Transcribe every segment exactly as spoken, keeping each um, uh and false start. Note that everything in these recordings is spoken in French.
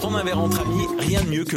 prendre un verre entre amis, rien de mieux que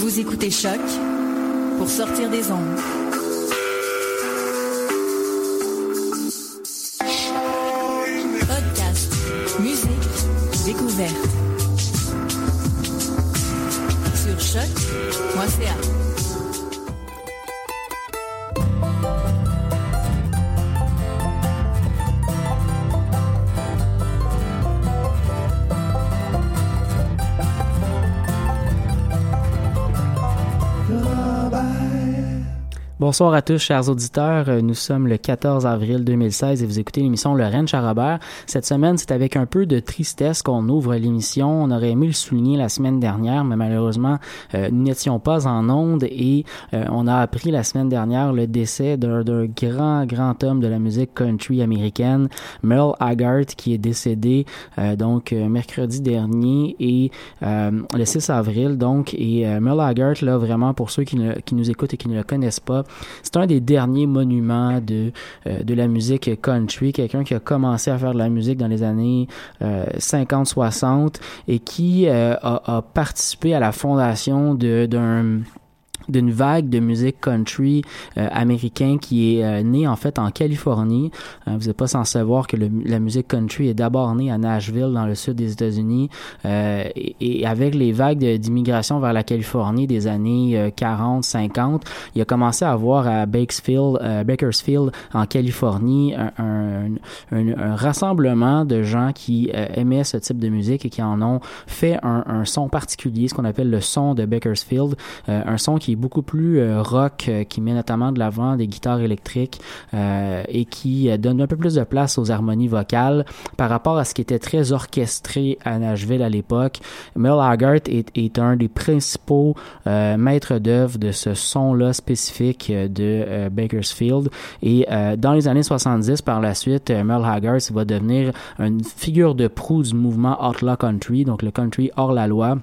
Vous écoutez Choc pour sortir des ondes. Podcast, musique, découverte. Sur choc point c a. Bonsoir à tous, chers auditeurs. Nous sommes le quatorze avril deux mille seize et vous écoutez l'émission Lorraine Charabert. Cette semaine, c'est avec un peu de tristesse qu'on ouvre l'émission. On aurait aimé le souligner la semaine dernière, mais malheureusement, euh, nous n'étions pas en onde et euh, on a appris la semaine dernière le décès d'un, d'un grand, grand homme de la musique country américaine, Merle Haggard, qui est décédé euh, donc mercredi dernier et euh, le six avril. Donc, et euh, Merle Haggard, là, vraiment, pour ceux qui, ne, qui nous écoutent et qui ne le connaissent pas, c'est un des derniers monuments de, euh, de la musique country, quelqu'un qui a commencé à faire de la musique dans les années euh, cinquante soixante et qui euh, a, a participé à la fondation de, d'un... d'une vague de musique country euh, américain qui est euh, née en fait en Californie. Euh, vous n'êtes pas sans savoir que le, la musique country est d'abord née à Nashville dans le sud des États-Unis euh, et, et avec les vagues de, d'immigration vers la Californie des années euh, quarante cinquante, il a commencé à avoir à Bakersfield, euh, Bakersfield en Californie un, un, un, un rassemblement de gens qui euh, aimaient ce type de musique et qui en ont fait un, un son particulier, ce qu'on appelle le son de Bakersfield, euh, un son qui est beaucoup plus euh, rock, euh, qui met notamment de l'avant des guitares électriques euh, et qui euh, donne un peu plus de place aux harmonies vocales par rapport à ce qui était très orchestré à Nashville à l'époque. Merle Haggard est, est un des principaux euh, maîtres d'œuvre de ce son-là spécifique euh, de euh, Bakersfield et euh, dans les années soixante-dix par la suite, euh, Merle Haggard va devenir une figure de proue du mouvement Outlaw Country, donc le country hors la loi.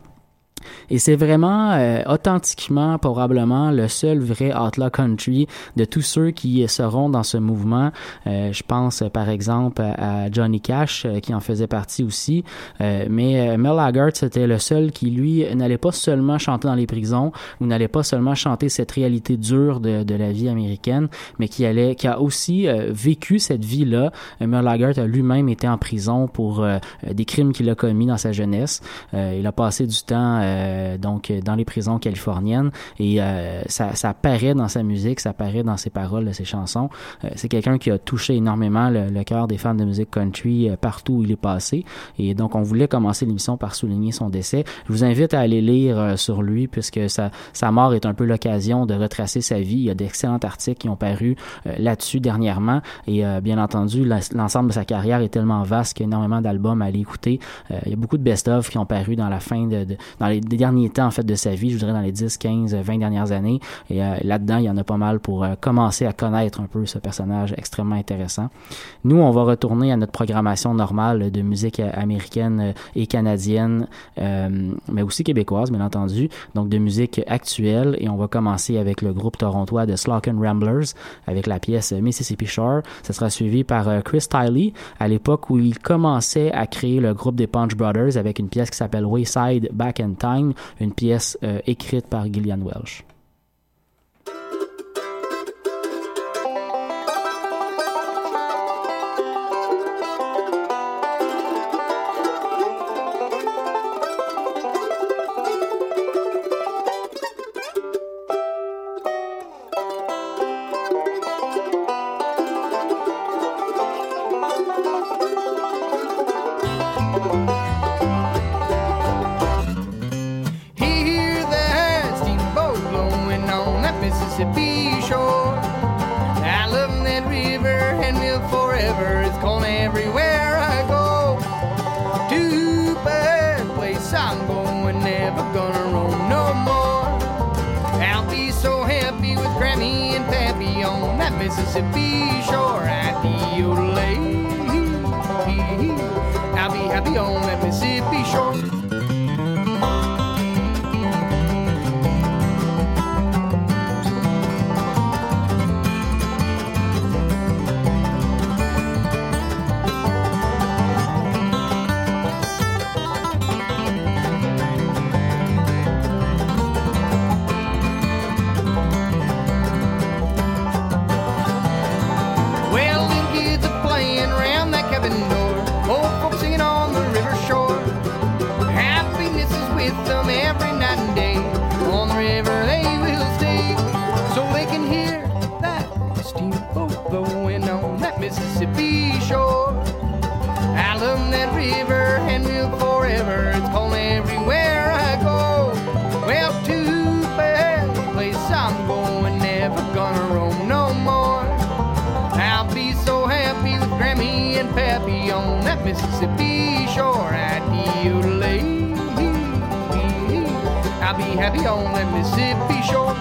Et c'est vraiment, euh, authentiquement, probablement, le seul vrai outlaw country de tous ceux qui seront dans ce mouvement. Euh, je pense, par exemple, à Johnny Cash, euh, qui en faisait partie aussi. Euh, mais euh, Merle Haggard, c'était le seul qui, lui, n'allait pas seulement chanter dans les prisons ou n'allait pas seulement chanter cette réalité dure de, de la vie américaine, mais qui allait, qui a aussi euh, vécu cette vie-là. Euh, Merle Haggard a lui-même été en prison pour euh, des crimes qu'il a commis dans sa jeunesse. Euh, il a passé du temps... Euh, Euh, donc dans les prisons californiennes et euh, ça, ça paraît dans sa musique, ça paraît dans ses paroles de ses chansons. Euh, c'est quelqu'un qui a touché énormément le, le cœur des fans de musique country euh, partout où il est passé et donc on voulait commencer l'émission par souligner son décès. Je vous invite à aller lire euh, sur lui puisque sa, sa mort est un peu l'occasion de retracer sa vie. Il y a d'excellents articles qui ont paru euh, là-dessus dernièrement et euh, bien entendu la, l'ensemble de sa carrière est tellement vaste qu'il y a énormément d'albums à aller écouter. Euh, il y a beaucoup de best-of qui ont paru dans la fin de, de dans les des derniers temps en fait de sa vie, je dirais dans les dix, quinze, vingt dernières années et euh, là-dedans il y en a pas mal pour euh, commencer à connaître un peu ce personnage extrêmement intéressant. Nous on va retourner à notre programmation normale de musique américaine et canadienne euh, mais aussi québécoise bien entendu, donc de musique actuelle et on va commencer avec le groupe torontois de Slarkin Ramblers avec la pièce Mississippi Shore. Ça sera suivi par euh, Chris Thile à l'époque où il commençait à créer le groupe des Punch Brothers avec une pièce qui s'appelle Wayside Back in Time, une pièce euh, écrite par Gillian Welch. never gonna roam no more. I'll be so happy with Grammy and Pappy on that Mississippi shore. I'll be olay. I'll be happy on that Mississippi shore. Mississippi shore, I'd be lady. I'll be happy on the Mississippi shore.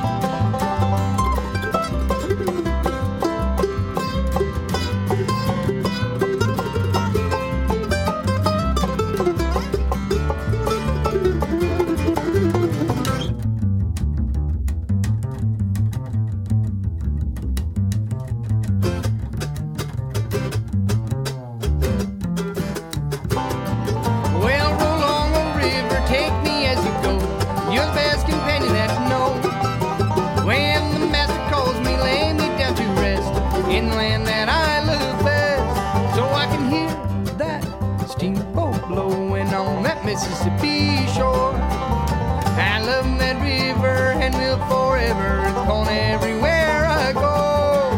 Mississippi shore, I love that river and will forever. It's gone everywhere I go.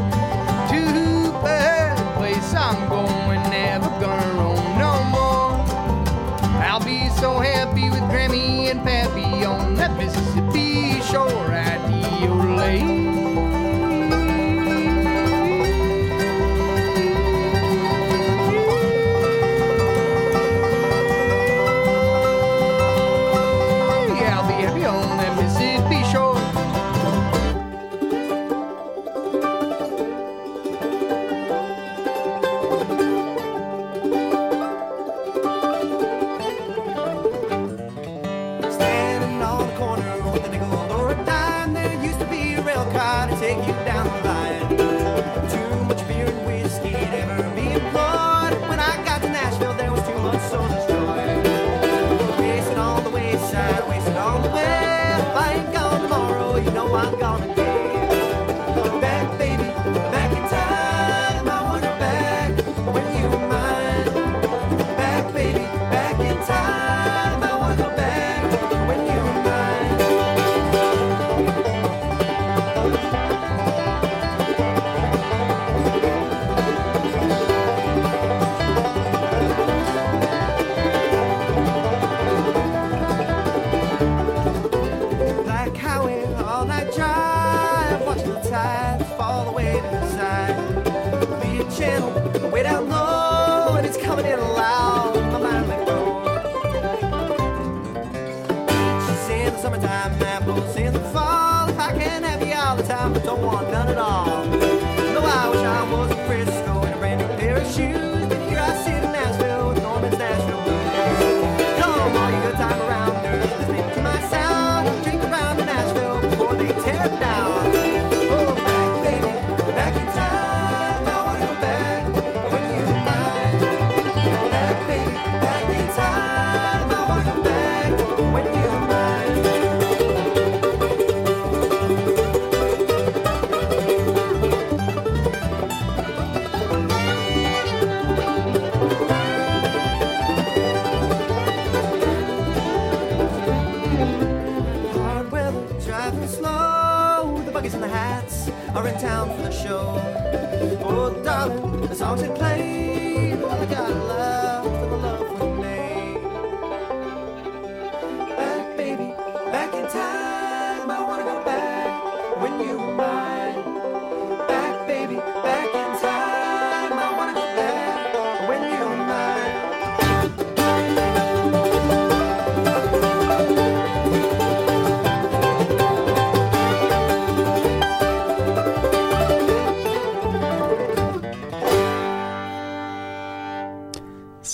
To the place I'm going, never gonna roam no more. I'll be so happy with Grammy and Pappy on that Mississippi shore. I'd be olay.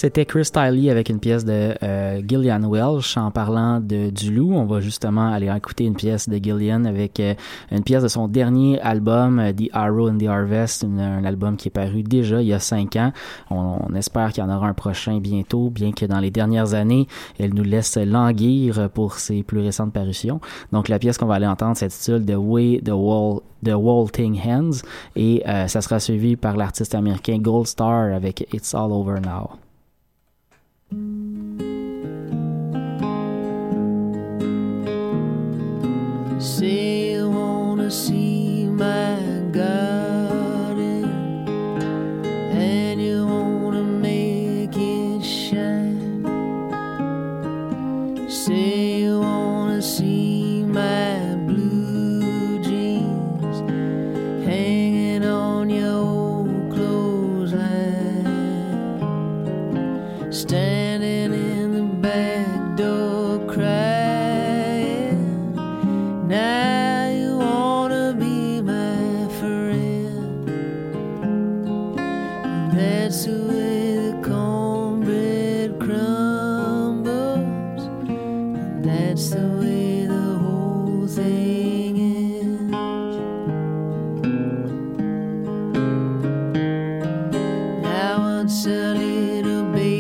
C'était Chris Thile avec une pièce de euh, Gillian Welch. En parlant de, du loup, on va justement aller écouter une pièce de Gillian avec euh, une pièce de son dernier album, euh, The Arrow and the Harvest, une, un album qui est paru déjà il y a cinq ans. On, on espère qu'il y en aura un prochain bientôt, bien que dans les dernières années, elle nous laisse languir pour ses plus récentes parutions. Donc la pièce qu'on va aller entendre s'intitule The Way the Wall The Walting Hands et euh, ça sera suivi par l'artiste américain Gold Star avec It's All Over Now. Say you wanna see my garden and you wanna make it shine. Say you wanna see my standing in the back door crying, now you wanna be my friend, and that's the way the cornbread crumbles, and that's the way the whole thing ends. Now it's a little baby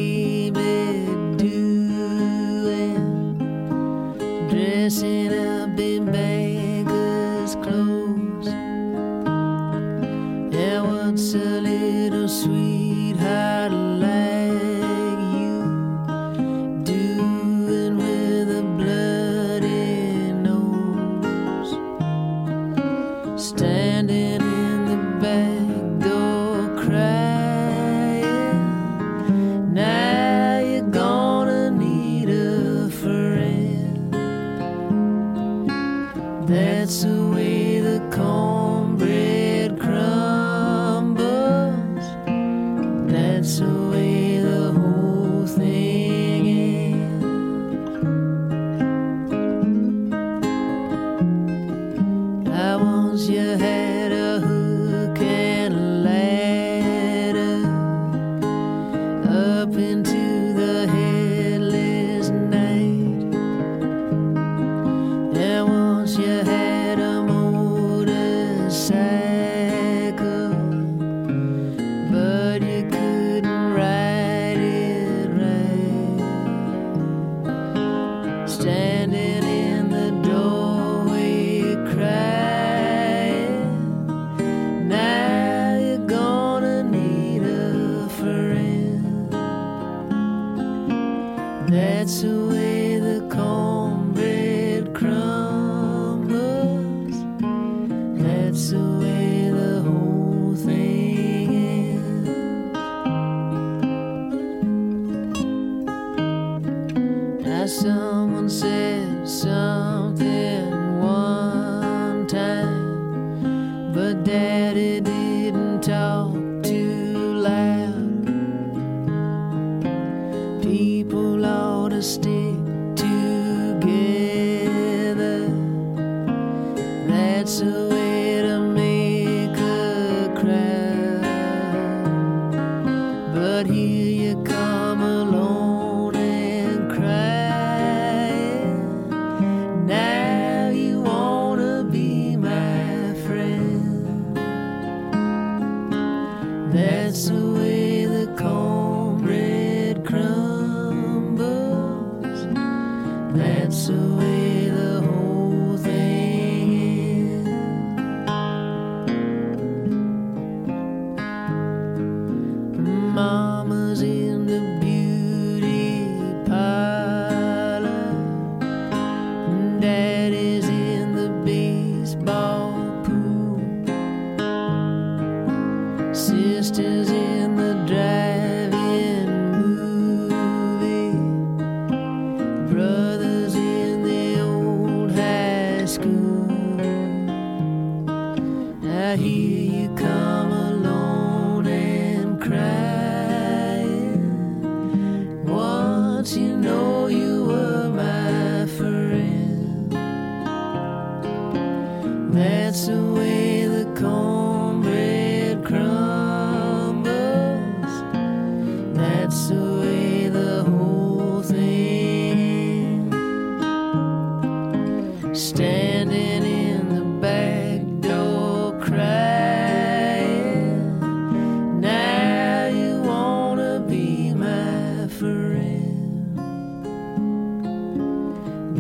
dressing up in beggar's clothes, and what's a little sweetheart like you doing with a bloody nose, standing in the back door crying, now you're gonna need a friend. That's the way the cornbread crumbles. That's the way the whole thing ends. I once you had a hook and a ladder up into the headless night, and once you had a motorcycle, but you couldn't ride it right. Standing in the doorway crying, now you're gonna need a friend. That's the way the cornbread crumbles. That's the way the whole thing ends. Now someone said something one time, but Daddy didn't talk too loud. People ought to stick together. That's a way to make a crowd. But here you come alone and crying. Now you wanna be my friend. That's the way the cornbread crumbles. That's the way the whole thing ends. Mama's in the beauty parlor, and Daddy's in the baseball pool, sister's in the drive-in movie, brother's in the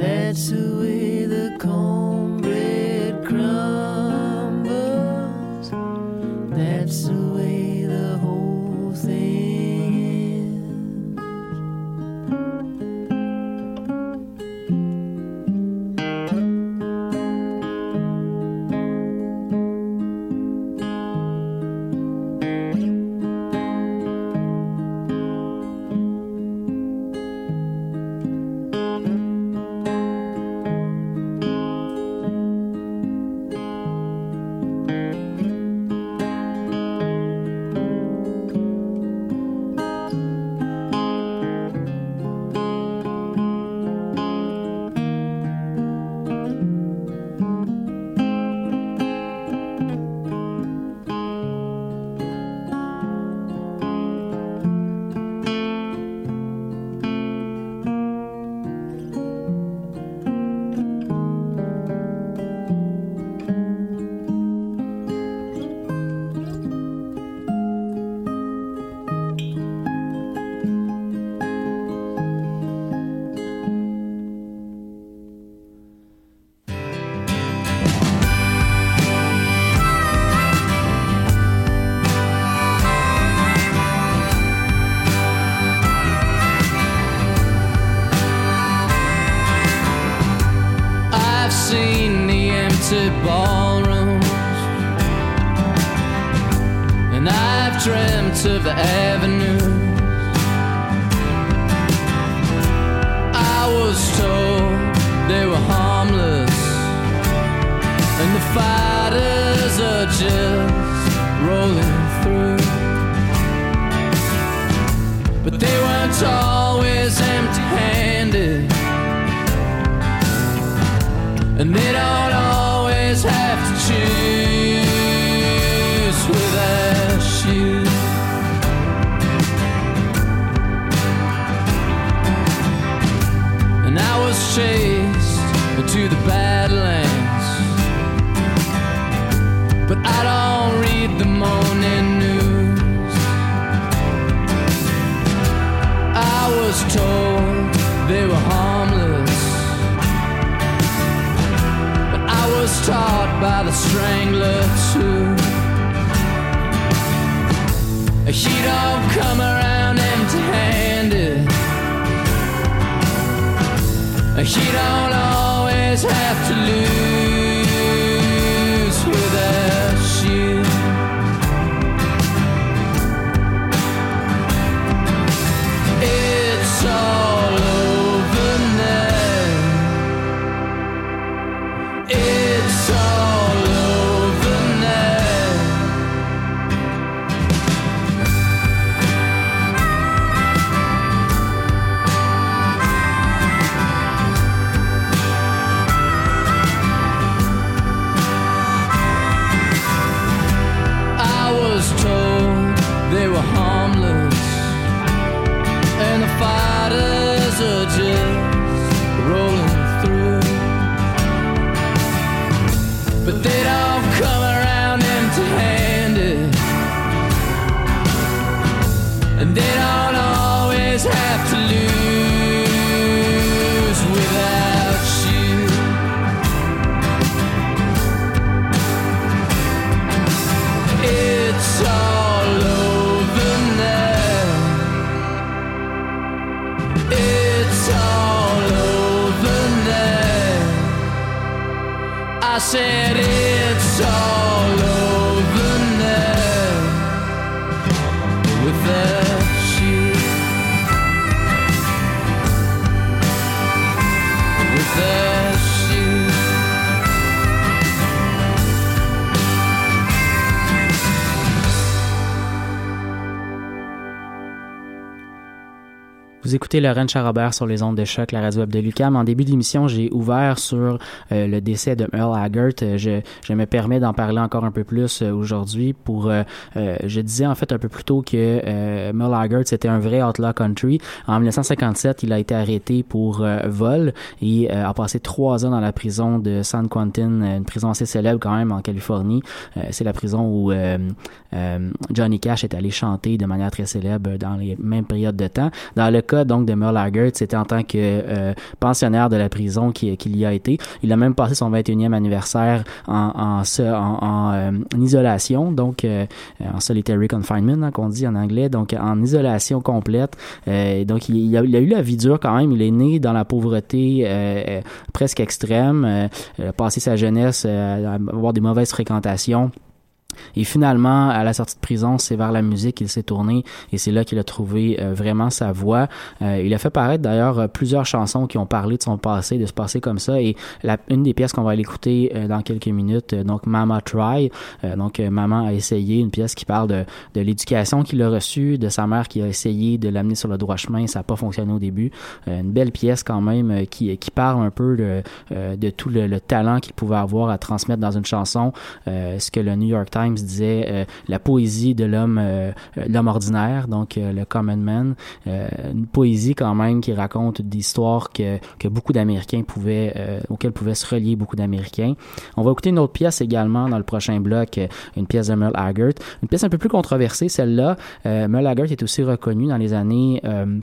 That's the way the cornbread crumbles. That's the way the whole thing is. Écoutez Lorraine Charabert sur les ondes de choc, la radio web de l'U Q A M. En début de l'émission, j'ai ouvert sur euh, le décès de Merle Haggard. Je, je me permets d'en parler encore un peu plus euh, aujourd'hui. Pour, euh, euh, je disais en fait un peu plus tôt que euh, Merle Haggard c'était un vrai outlaw country. En dix-neuf cent cinquante-sept, il a été arrêté pour euh, vol et euh, a passé trois ans dans la prison de San Quentin, une prison assez célèbre quand même en Californie. Euh, c'est la prison où euh, euh, Johnny Cash est allé chanter de manière très célèbre dans les mêmes périodes de temps. Dans le cas cas donc de Merle Haggard, c'était en tant que euh, pensionnaire de la prison qu'il, qu'il y a été. Il a même passé son vingt et unième anniversaire en, en, en, en, euh, en isolation, donc euh, en solitary confinement, hein, qu'on dit en anglais, donc en isolation complète. Euh, donc il, il, a, il a eu la vie dure quand même. Il est né dans la pauvreté euh, presque extrême, euh, il a passé sa jeunesse euh, à avoir des mauvaises fréquentations. Et finalement, à la sortie de prison, c'est vers la musique qu'il s'est tourné et c'est là qu'il a trouvé euh, vraiment sa voix. Euh, il a fait paraître d'ailleurs plusieurs chansons qui ont parlé de son passé, de ce passé comme ça. Et la, une des pièces qu'on va aller écouter euh, dans quelques minutes, euh, donc Mama Tried, euh, donc euh, Maman a essayé, une pièce qui parle de, de l'éducation qu'il a reçue, de sa mère qui a essayé de l'amener sur le droit chemin, ça n'a pas fonctionné au début. Euh, une belle pièce quand même euh, qui, qui parle un peu de, euh, de tout le, le talent qu'il pouvait avoir à transmettre dans une chanson, euh, ce que le New York Times disait euh, la poésie de l'homme euh, l'homme ordinaire, donc euh, le common man, euh, une poésie quand même qui raconte des histoires que, que beaucoup d'Américains pouvaient, euh, auxquelles pouvaient se relier beaucoup d'Américains. On va écouter une autre pièce également dans le prochain bloc, une pièce de Merle Haggard, une pièce un peu plus controversée celle-là. euh, Merle Haggard est aussi reconnu dans les années... Euh,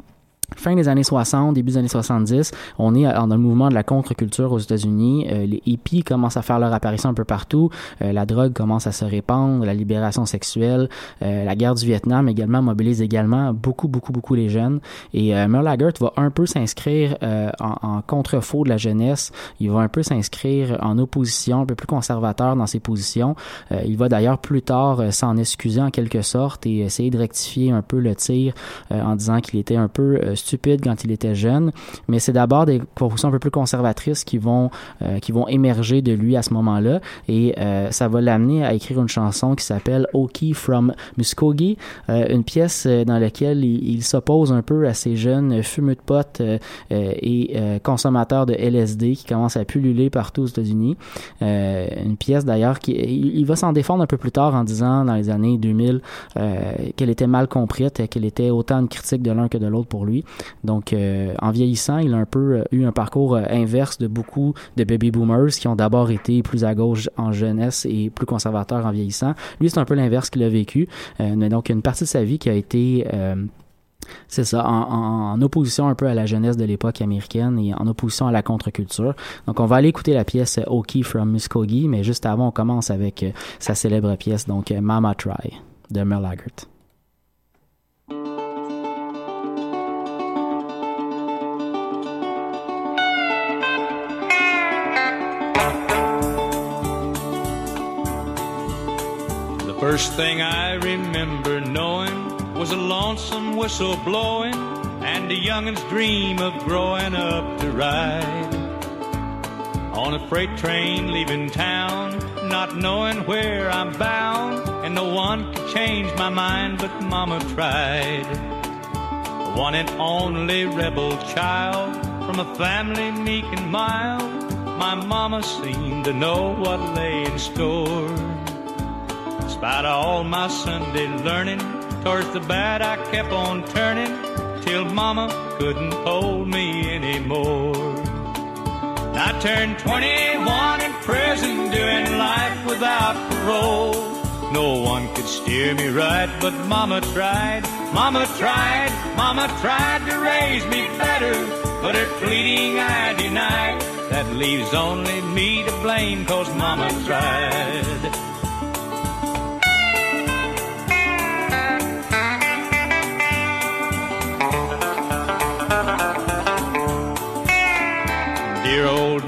fin des années soixante, début des années soixante-dix, on est dans le mouvement de la contre-culture aux États-Unis. Euh, les hippies commencent à faire leur apparition un peu partout. Euh, la drogue commence à se répandre, la libération sexuelle, euh, la guerre du Vietnam également mobilise également beaucoup, beaucoup, beaucoup les jeunes. Et euh, Merle Haggard va un peu s'inscrire euh, en, en contre-faux de la jeunesse. Il va un peu s'inscrire en opposition, un peu plus conservateur dans ses positions. Euh, il va d'ailleurs plus tard euh, s'en excuser en quelque sorte et essayer de rectifier un peu le tir euh, en disant qu'il était un peu euh, stupide quand il était jeune, mais c'est d'abord des positions un peu plus conservatrices qui vont euh, qui vont émerger de lui à ce moment-là, et euh, ça va l'amener à écrire une chanson qui s'appelle Okie from Muskogee, euh, une pièce dans laquelle il, il s'oppose un peu à ces jeunes fumeux de pot euh, et euh, consommateurs de L S D qui commencent à pulluler partout aux États-Unis. Euh, une pièce d'ailleurs qui il, il va s'en défendre un peu plus tard en disant dans les années deux mille euh, qu'elle était mal comprise, qu'elle était autant une critique de l'un que de l'autre pour lui. Donc, euh, en vieillissant, il a un peu euh, eu un parcours euh, inverse de beaucoup de baby boomers qui ont d'abord été plus à gauche en jeunesse et plus conservateurs en vieillissant. Lui, c'est un peu l'inverse qu'il a vécu. Euh, mais donc, une partie de sa vie qui a été... Euh, c'est ça, en, en opposition un peu à la jeunesse de l'époque américaine et en opposition à la contre-culture. Donc on va aller écouter la pièce Okie from Muskogee, mais juste avant, on commence avec euh, sa célèbre pièce, donc Mama Tried de Merle Haggard. First thing I remember knowing was a lonesome whistle blowing and a youngin's dream of growing up to ride on a freight train leaving town, not knowing where I'm bound, and no one could change my mind but Mama tried. One and only rebel child from a family meek and mild, my Mama seemed to know what lay in store. Despite all my Sunday learning, towards the bad I kept on turning, till Mama couldn't hold me anymore. I turned twenty-one in prison, doing life without parole. No one could steer me right, but Mama tried, Mama tried, Mama tried to raise me better, but her pleading I denied. That leaves only me to blame, cause Mama tried. Dear old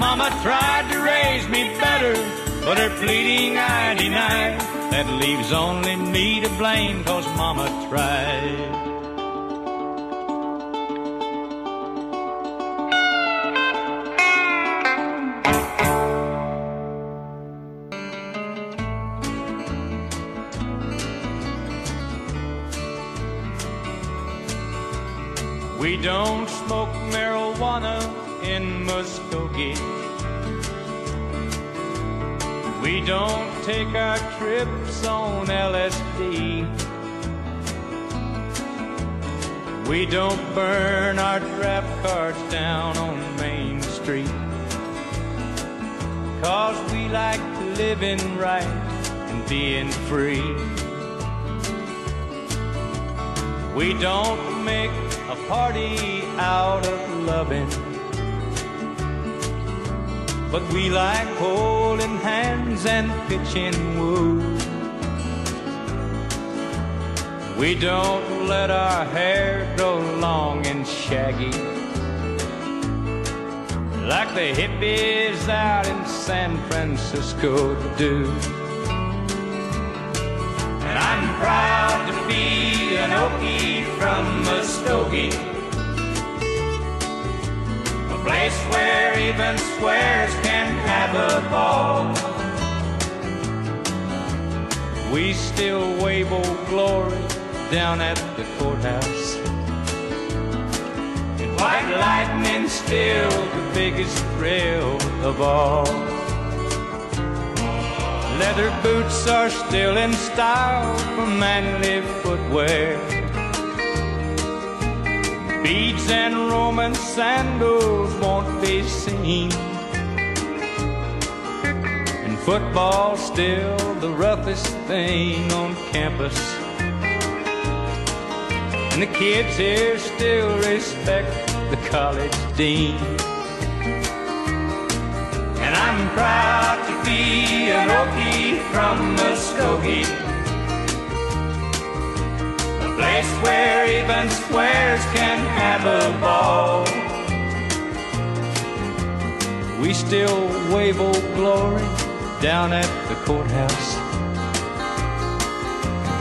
Mama tried to raise me better, but her pleading I denied. That leaves only me to blame, cause Mama tried. We don't smoke marijuana. in Muskogee. We don't take our trips on L S D. We don't burn our draft cards down on Main Street. Cause we like living right and being free. We don't make a party out of loving, but we like holding hands and pitching woo. We don't let our hair grow long and shaggy like the hippies out in San Francisco do. And I'm proud to be an Okie from Muskogee, a place where even squares can have a ball. We still wave old glory down at the courthouse. White lightning's still the biggest thrill of all. Leather boots are still in style for manly footwear. Beads and Roman sandals won't be seen. And football's still the roughest thing on campus. And the kids here still respect the college dean. And I'm proud to be an Okie from Muskogee, a place where even squares can have a ball. We still wave old glory down at the courthouse.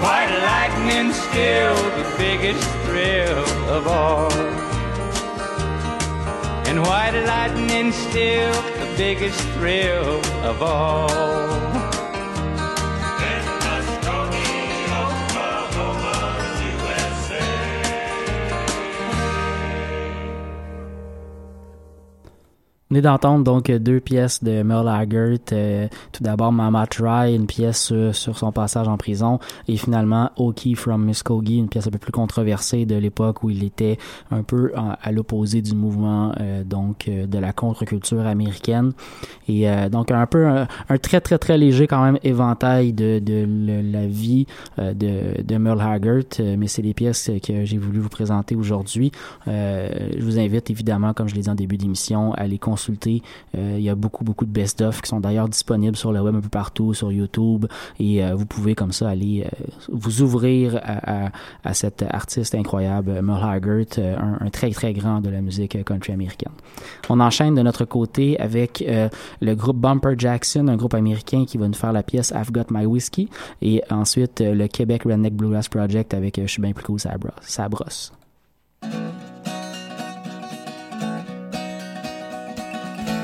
White lightning's still the biggest thrill of all. And white lightning's still the biggest thrill of all. On est d'entendre donc deux pièces de Merle Haggard, euh, tout d'abord Mama Tried, une pièce sur, sur son passage en prison, et finalement Okie from Muskogee, une pièce un peu plus controversée de l'époque où il était un peu en, à l'opposé du mouvement euh, donc euh, de la contre-culture américaine, et euh, donc un peu un, un très très très léger quand même éventail de, de, de la vie euh, de, de Merle Haggard, mais c'est les pièces que j'ai voulu vous présenter aujourd'hui. Euh, je vous invite évidemment, comme je l'ai dit en début d'émission, à les consulter. Euh, il y a beaucoup, beaucoup de best-of qui sont d'ailleurs disponibles sur le web un peu partout, sur YouTube, et euh, vous pouvez comme ça aller euh, vous ouvrir à, à, à cet artiste incroyable, Merle Haggard, euh, un, un très, très grand de la musique country américaine. On enchaîne de notre côté avec euh, le groupe Bumper Jackson, un groupe américain qui va nous faire la pièce I've Got My Whiskey, et ensuite euh, le Québec Redneck Bluegrass Project avec euh, Je suis bien plus cool, ça brosse. Ça brosse.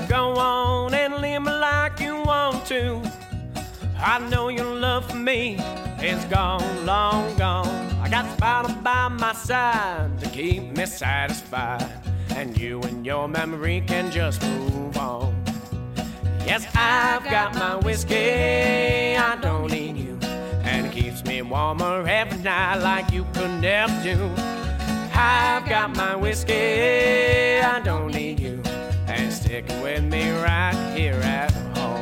Go on and live like you want to. I know your love for me is gone, long gone. I got Spider by my side to keep me satisfied, and you and your memory can just move on. Yes, I've got my whiskey, I don't need you, and it keeps me warmer every night like you could never do. I've got my whiskey, I don't need you, and stick with me right here at home.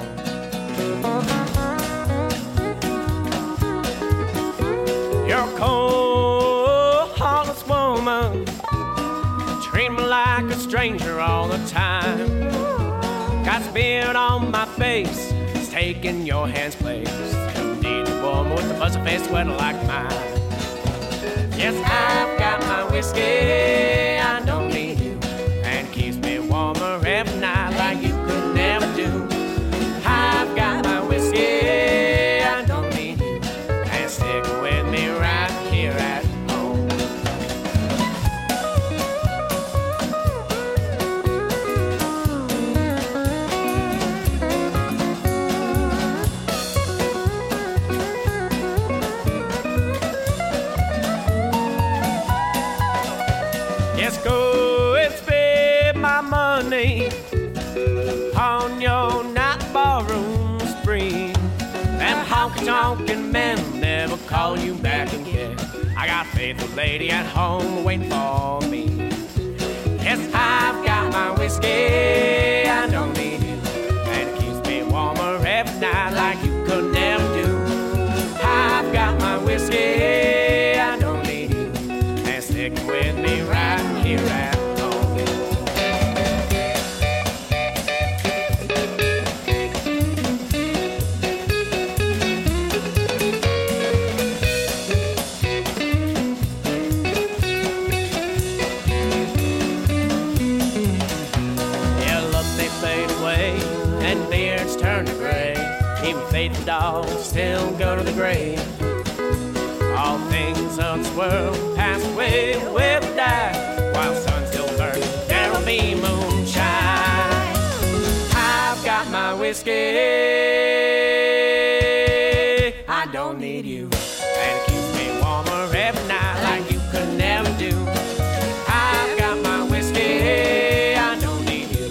You're a cold, heartless woman, treat me like a stranger all the time. Got spit on my face, it's taking your hand's place. You need a woman with a fuzzy face, sweater like mine. Yes, I've got my whiskey, I don't need you, and keeps me warmer every night like you could never do. I've got my whiskey, I don't need you, and stick with me right here at home. Yes, honking men never call you back again. I got a faithful lady at home waiting for me. Yes, I've got my whiskey, I don't need it, and it keeps me warmer every night like you could never do. I've got my whiskey, I don't need it, and stick with me right here at faithful dogs still go to the grave. All things of this world pass away, will die. While sun still burns, there will be moonshine. I've got my whiskey, I don't need you, and it keeps me warmer every night like you could never do. I've got my whiskey, I don't need you,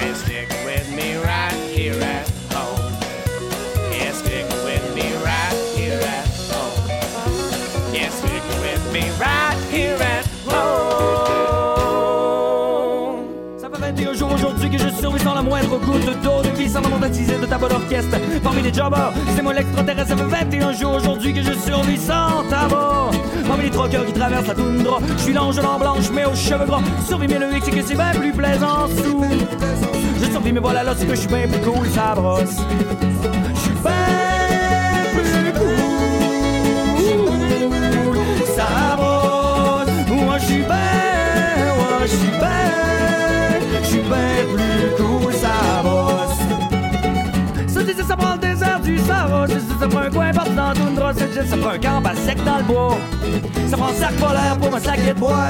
and stick with me right here at sans la moindre goutte d'eau depuis sans la mandatisée de ta bonne orchestre. Parmi les jobbers, c'est moi l'extraterrestre. Ça fait vingt et un jours aujourd'hui que je survis sans tabac. Parmi les troqueurs qui traversent la toundra, je suis l'angelin blanche mais aux cheveux gras. Survis mais le hic, c'est que c'est bien plus plaisant sous. Je survis mais voilà là c'est que je suis bien plus cool, ça brosse. Je suis bien plus cool, ça brosse. Moi je suis bien, moi je suis bien, je suis bien plus. Ça prend le désert du Sahara, ça prend un coin partout dans la toundra, ça prend un camp à sec dans le bois, ça prend un sac polaire pour un sac et de boire.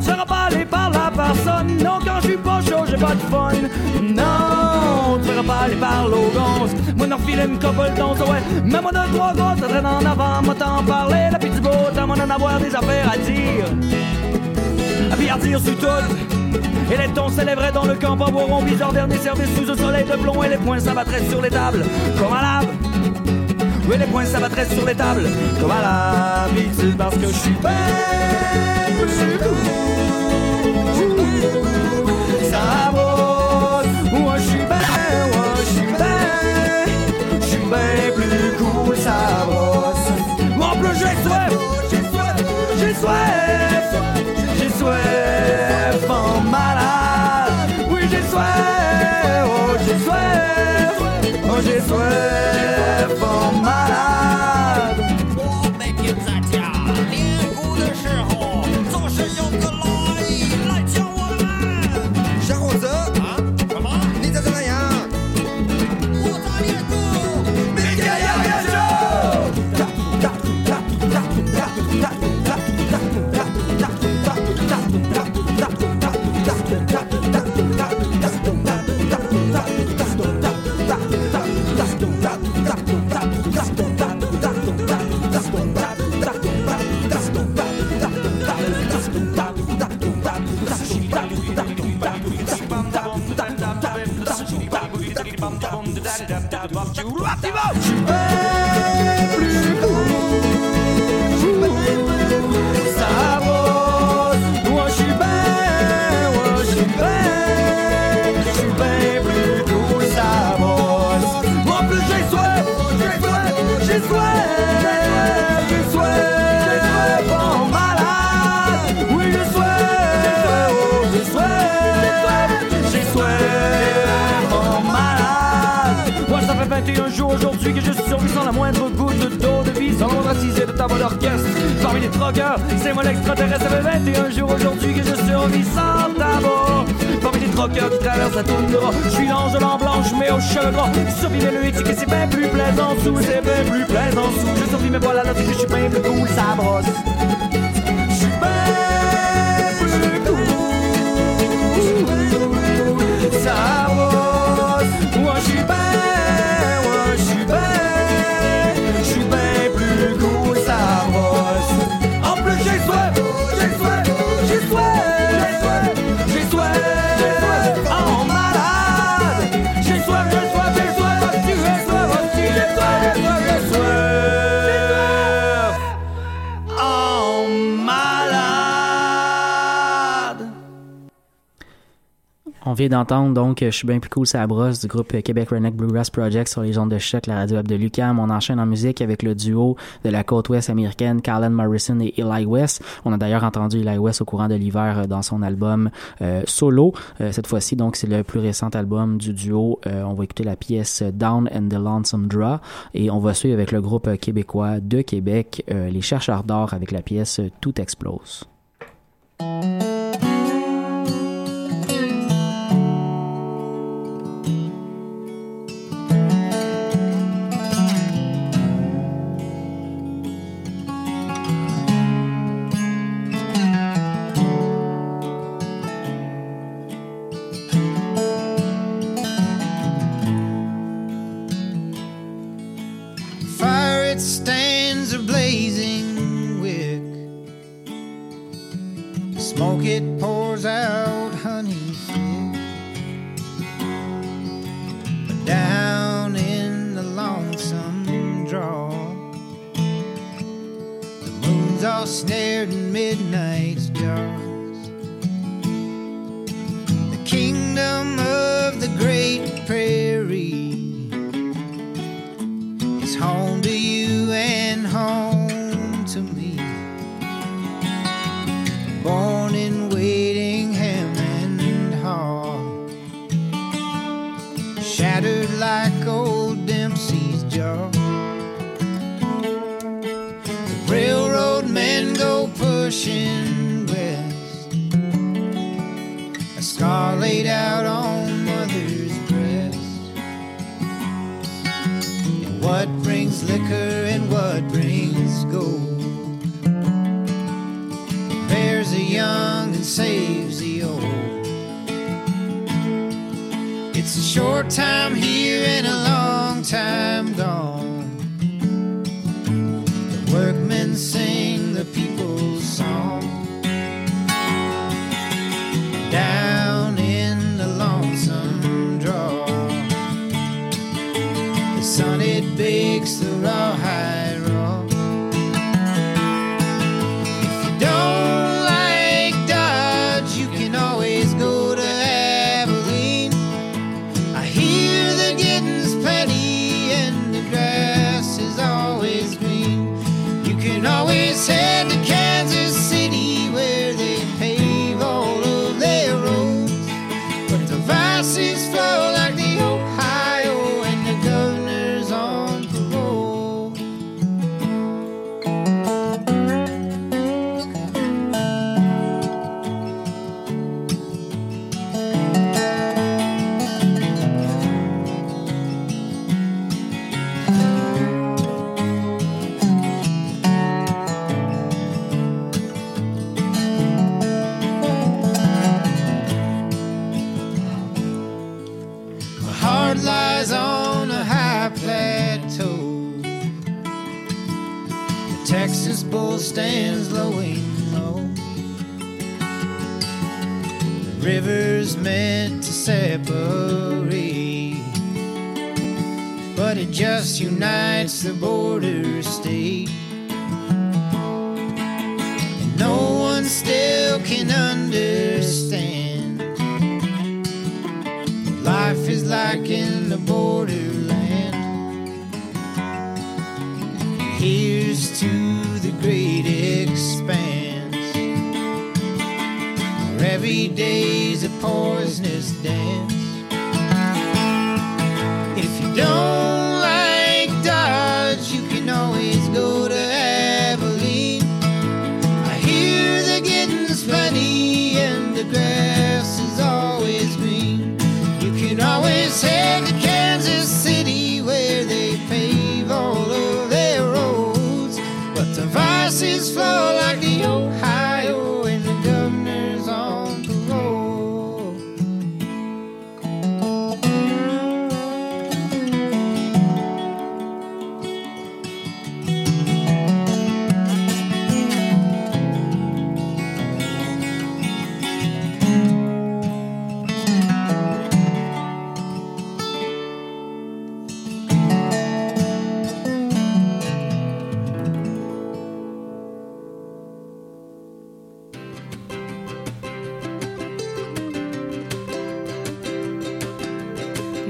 Ça sera pas allé par la personne, non quand je suis pas chaud j'ai pas de fun. Non, tu verras pas aller par l'eau gonze, moi n'en file une couple d'onces, ouais. Même moi de trois gosses, ça traîne en avant, moi t'en parler, la petite beau temps, moi d'en avoir des affaires à dire. À puis à dire sur tout. Et les tons s'élèveraient dans le camp en boiron bizarre dernier service sous le soleil de plomb. Et les poings s'abattraient sur les tables comme à l'âme. Oui, les poings s'abattraient sur les tables comme à l'habitude. Parce que je suis belle, je suis cool, ça brosse. Moi je suis belle, moi je suis belle, je suis belle plus cool, ça brosse. Moi en plus j'ai soif, j'ai soif, j'ai soif, j'ai soif. Malade. Oui j'ai soif, oh j'ai soif, oh j'ai soif, oh malade. Un jour aujourd'hui que je survis sans la moindre goutte d'eau de vie, sans ratisé de ta bonne orchestre. Parmi les troqueurs, c'est moi l'extraterrestre. Ça fait vingt et un jours aujourd'hui que je survis sans tabac. Parmi les troqueurs qui traversent la toundra, je suis l'ange en blanche mais aux cheveux gras. Survivez le hic, c'est que c'est bien plus plaisant sous, c'est bien plus plaisant sous. Je survis mais voilà là c'est que je suis bien plus cool, ça brosse. Je suis bien plus cool, ça brosse. Moi je suis bien. That's where vient d'entendre donc Je suis bien plus cool, ça la brosse du groupe Québec Redneck Bluegrass Project sur les ondes de choc, la radio web de l'U Q A M. On enchaîne en musique avec le duo de la côte ouest américaine Cahalen Morrison et Eli West. On a d'ailleurs entendu Eli West au courant de l'hiver dans son album euh, solo. Euh, cette fois-ci, donc, c'est le plus récent album du duo. Euh, on va écouter la pièce Down and the Lonesome Draw et on va suivre avec le groupe québécois de Québec euh, Les chercheurs d'or avec la pièce Tout explose.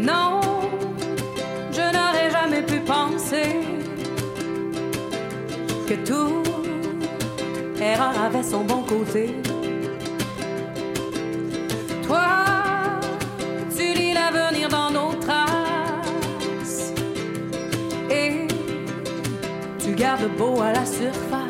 non, je n'aurais jamais pu penser que toute erreur avait son bon côté. Toi, tu lis l'avenir dans nos traces et tu gardes beau à la surface.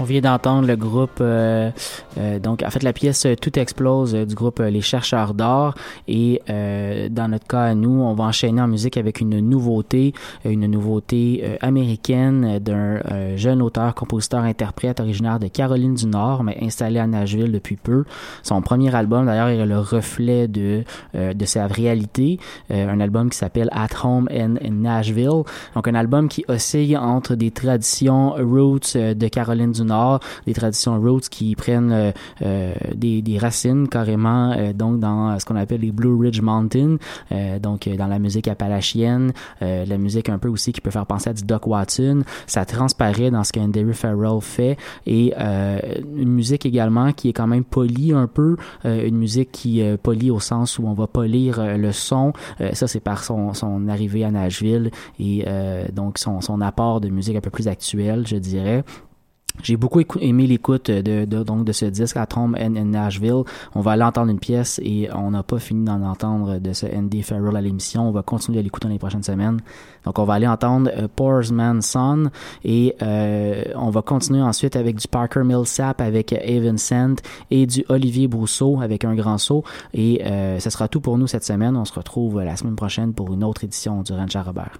On vient d'entendre le groupe, euh, euh, donc en fait la pièce Tout explose euh, du groupe Les chercheurs d'or, et euh, dans notre cas à nous, on va enchaîner en musique avec une nouveauté, une nouveauté euh, américaine d'un euh, jeune auteur, compositeur, interprète originaire de Caroline du Nord, mais installé à Nashville depuis peu. Son premier album d'ailleurs est le reflet de, euh, de sa réalité, euh, un album qui s'appelle At Home in Nashville, donc un album qui oscille entre des traditions roots de Caroline du Nord, des traditions roots qui prennent euh, euh, des, des racines carrément euh, donc dans ce qu'on appelle les Blue Ridge Mountains, euh, donc dans la musique appalachienne, euh, la musique un peu aussi qui peut faire penser à du Doc Watson. Ça transparaît dans ce qu'Andy Farrell fait, et euh, une musique également qui est quand même polie un peu, euh, une musique qui euh, polie au sens où on va polir euh, le son, euh, ça c'est par son, son arrivée à Nashville et euh, donc son, son apport de musique un peu plus actuelle, je dirais. J'ai beaucoup écou- aimé l'écoute de, de, donc de ce disque, At Home in Nashville. On va aller entendre une pièce et on n'a pas fini d'en entendre de ce Andy Farrell à l'émission. On va continuer à l'écouter dans les prochaines semaines. Donc, on va aller entendre uh, Poor Man's Son et euh, on va continuer ensuite avec du Parker Millsap, avec Evanescent et du Olivier Brousseau avec un grand saut. Et euh, ce sera tout pour nous cette semaine. On se retrouve la semaine prochaine pour une autre édition du Lorraine Charabert.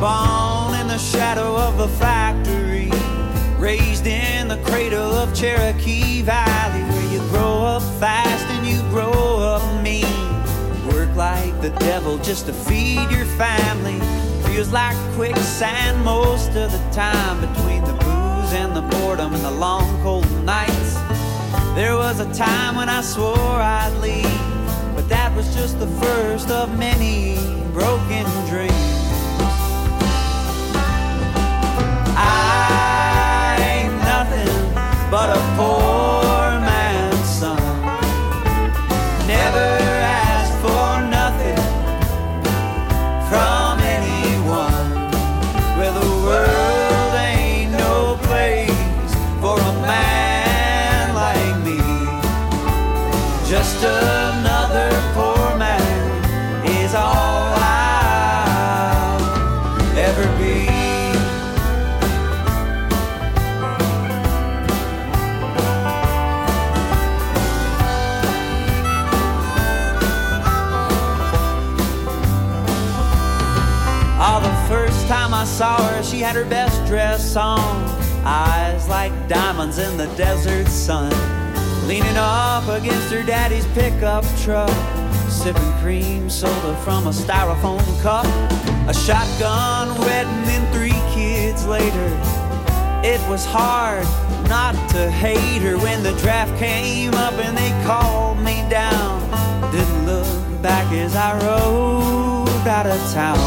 Born in the shadow of a factory, raised in the cradle of Cherokee Valley, where you grow up fast and you grow up mean. Work like the devil just to feed your family. Feels like quicksand most of the time, between the booze and the boredom and the long cold nights. There was a time when I swore I'd leave, but that was just the first of many broken dreams. I ain't nothing but a poor man's son. Never asked for nothing from anyone. Well, the world ain't no place for a man like me. Just another poor man is all I'll ever be. Time I saw her, she had her best dress on, eyes like diamonds in the desert sun, leaning up against her daddy's pickup truck, sipping cream soda from a styrofoam cup. A shotgun wedding and three kids later, it was hard not to hate her. When the draft came up and they called me down, didn't look back as I rode out of town.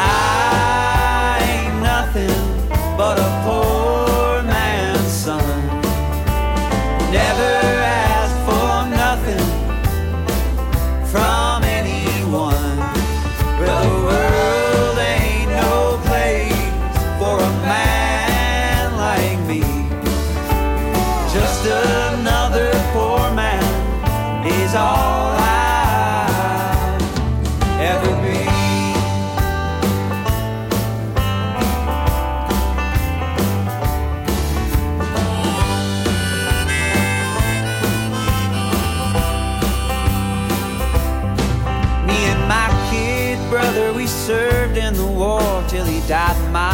I ain't nothing but a poor man's son. Never asked for nothing from anyone. Well, the world ain't no place for a man like me. Just another poor man is all I'll ever be. Served in the war till he died in my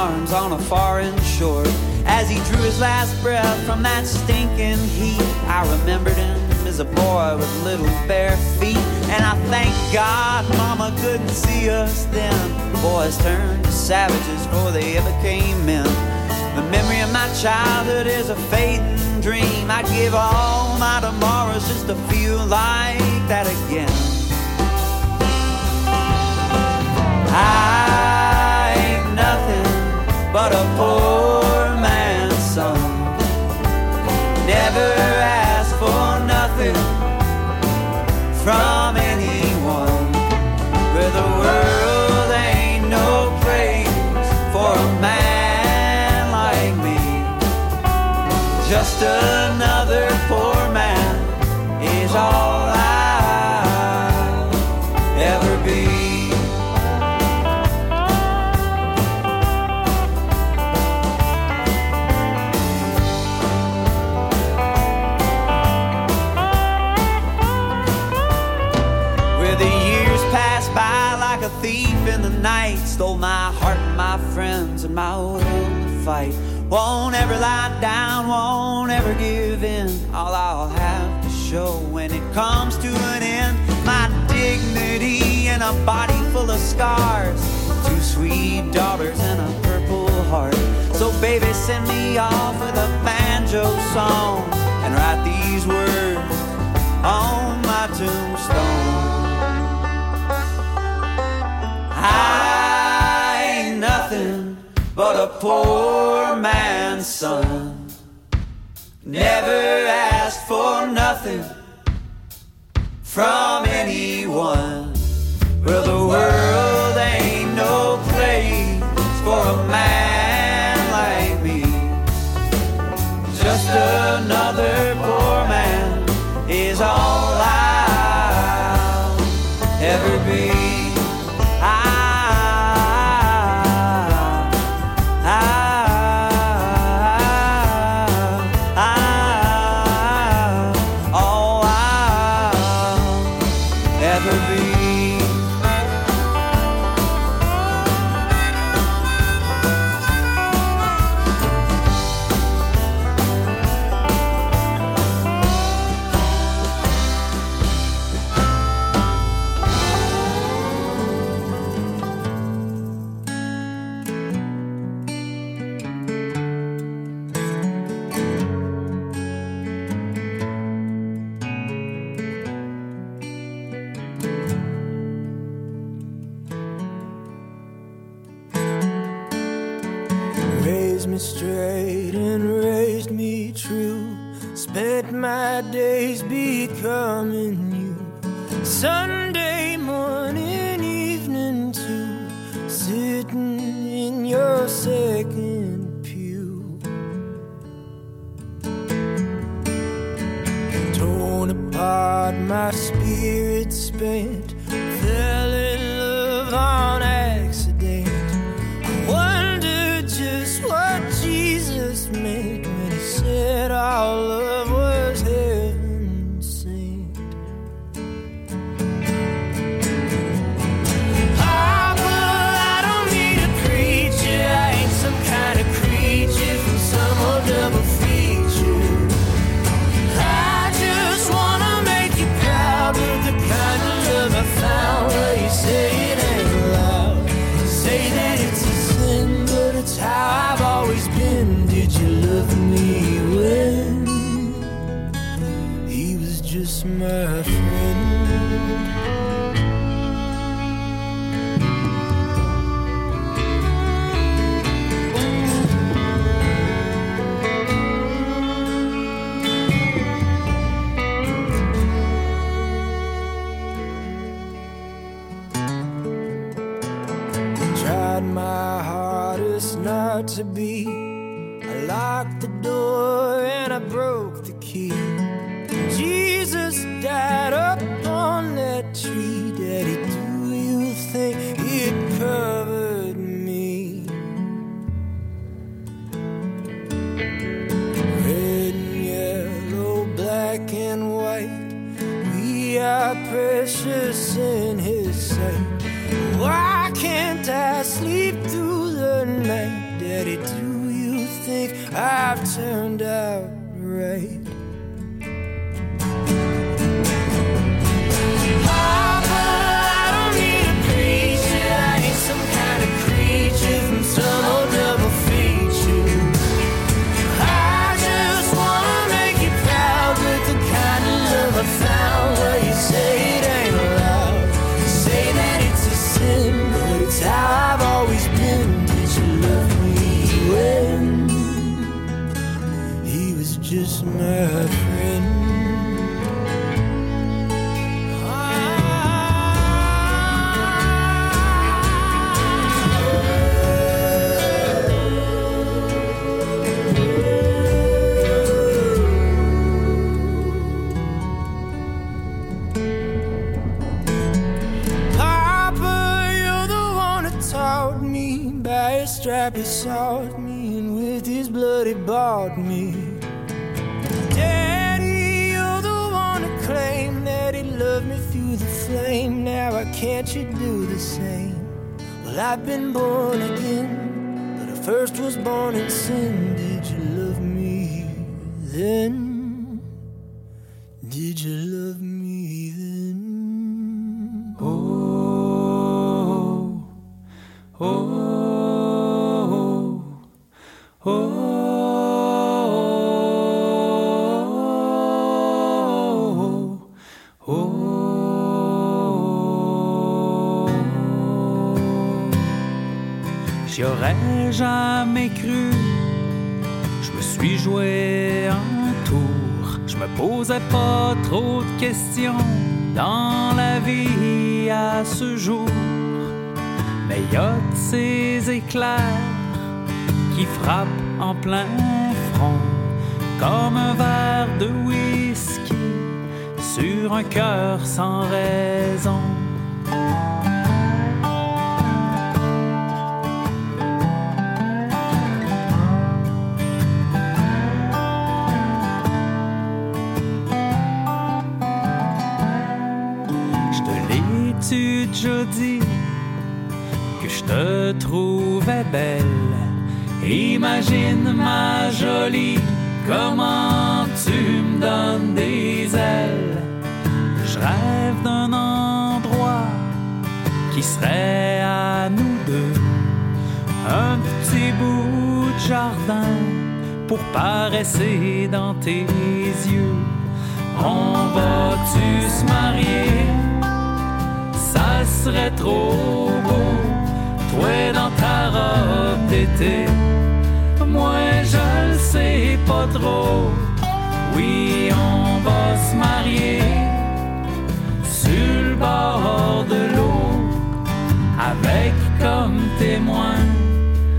arms on a foreign shore. As he drew his last breath from that stinking heat, I remembered him as a boy with little bare feet. And I thank God Mama couldn't see us then. Boys turned to savages before they ever came men. The memory of my childhood is a fading dream. I'd give all my tomorrows just to feel like that again. I ain't nothing but a poor man's son. Never asked for nothing from anyone. Where the world ain't no place for a man like me. Just another poor man is all I'll ever be. Night stole my heart and my friends and my will to fight. Won't ever lie down, won't ever give in. All I'll have to show when it comes to an end, my dignity and a body full of scars, two sweet daughters and a purple heart. So baby, send me off with a banjo song and write these words on my tombstone. I ain't nothing. but a poor man's son. Never asked for nothing from anyone. Well, the world ain't no place for a man like me. Just another poor man is all I'll ever be. He sought me, and with his blood he bought me. Daddy, you're the one who claimed that he loved me through the flame. Now why can't you do the same? Well, I've been born again, but I first was born in sin. Did you love me then? Did you love me then? Oh, oh. j'y aurais jamais cru. Je me suis joué en tour, je me posais pas trop de questions dans la vie à ce jour. Mais y a de ces éclairs qui frappent en plein front comme un verre de whisky sur un cœur sans raison. Je dis que je te trouvais belle. Imagine ma jolie, comment tu me donnes des ailes. Je rêve d'un endroit qui serait à nous deux, un petit bout de jardin pour paresser dans tes yeux. On va-tu se marier? Ça serait trop beau, toi dans ta robe d'été. Moi je le sais pas trop. Oui, on va se marier sur le bord de l'eau, avec comme témoin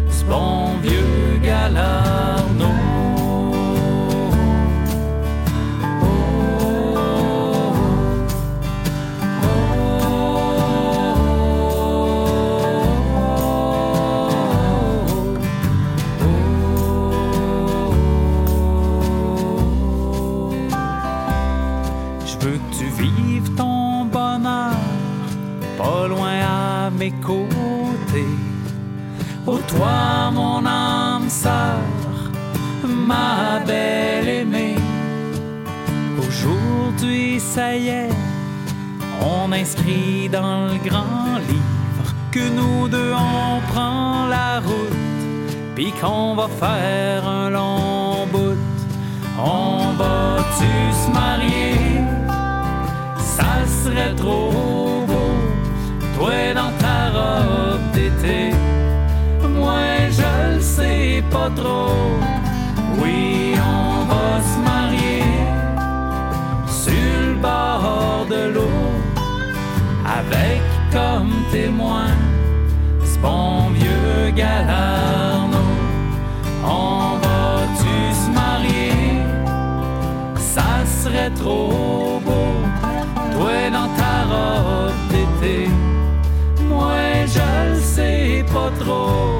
ce bon vieux Galarneau. Mes côtés, ô toi mon âme sœur, ma belle aimée. Aujourd'hui ça y est, on inscrit dans le grand livre que nous deux on prend la route, puis qu'on va faire un long bout. On va-tu se marier? Ça serait trop beau. Toi dans ta robe d'été, moi je le sais pas trop. Oui, on va se marier sur le bord de l'eau, avec comme témoin ce bon vieux Galarneau. On va-tu se marier? Ça serait trop beau. Toi dans ta robe d'été. Moi je le sais pas trop.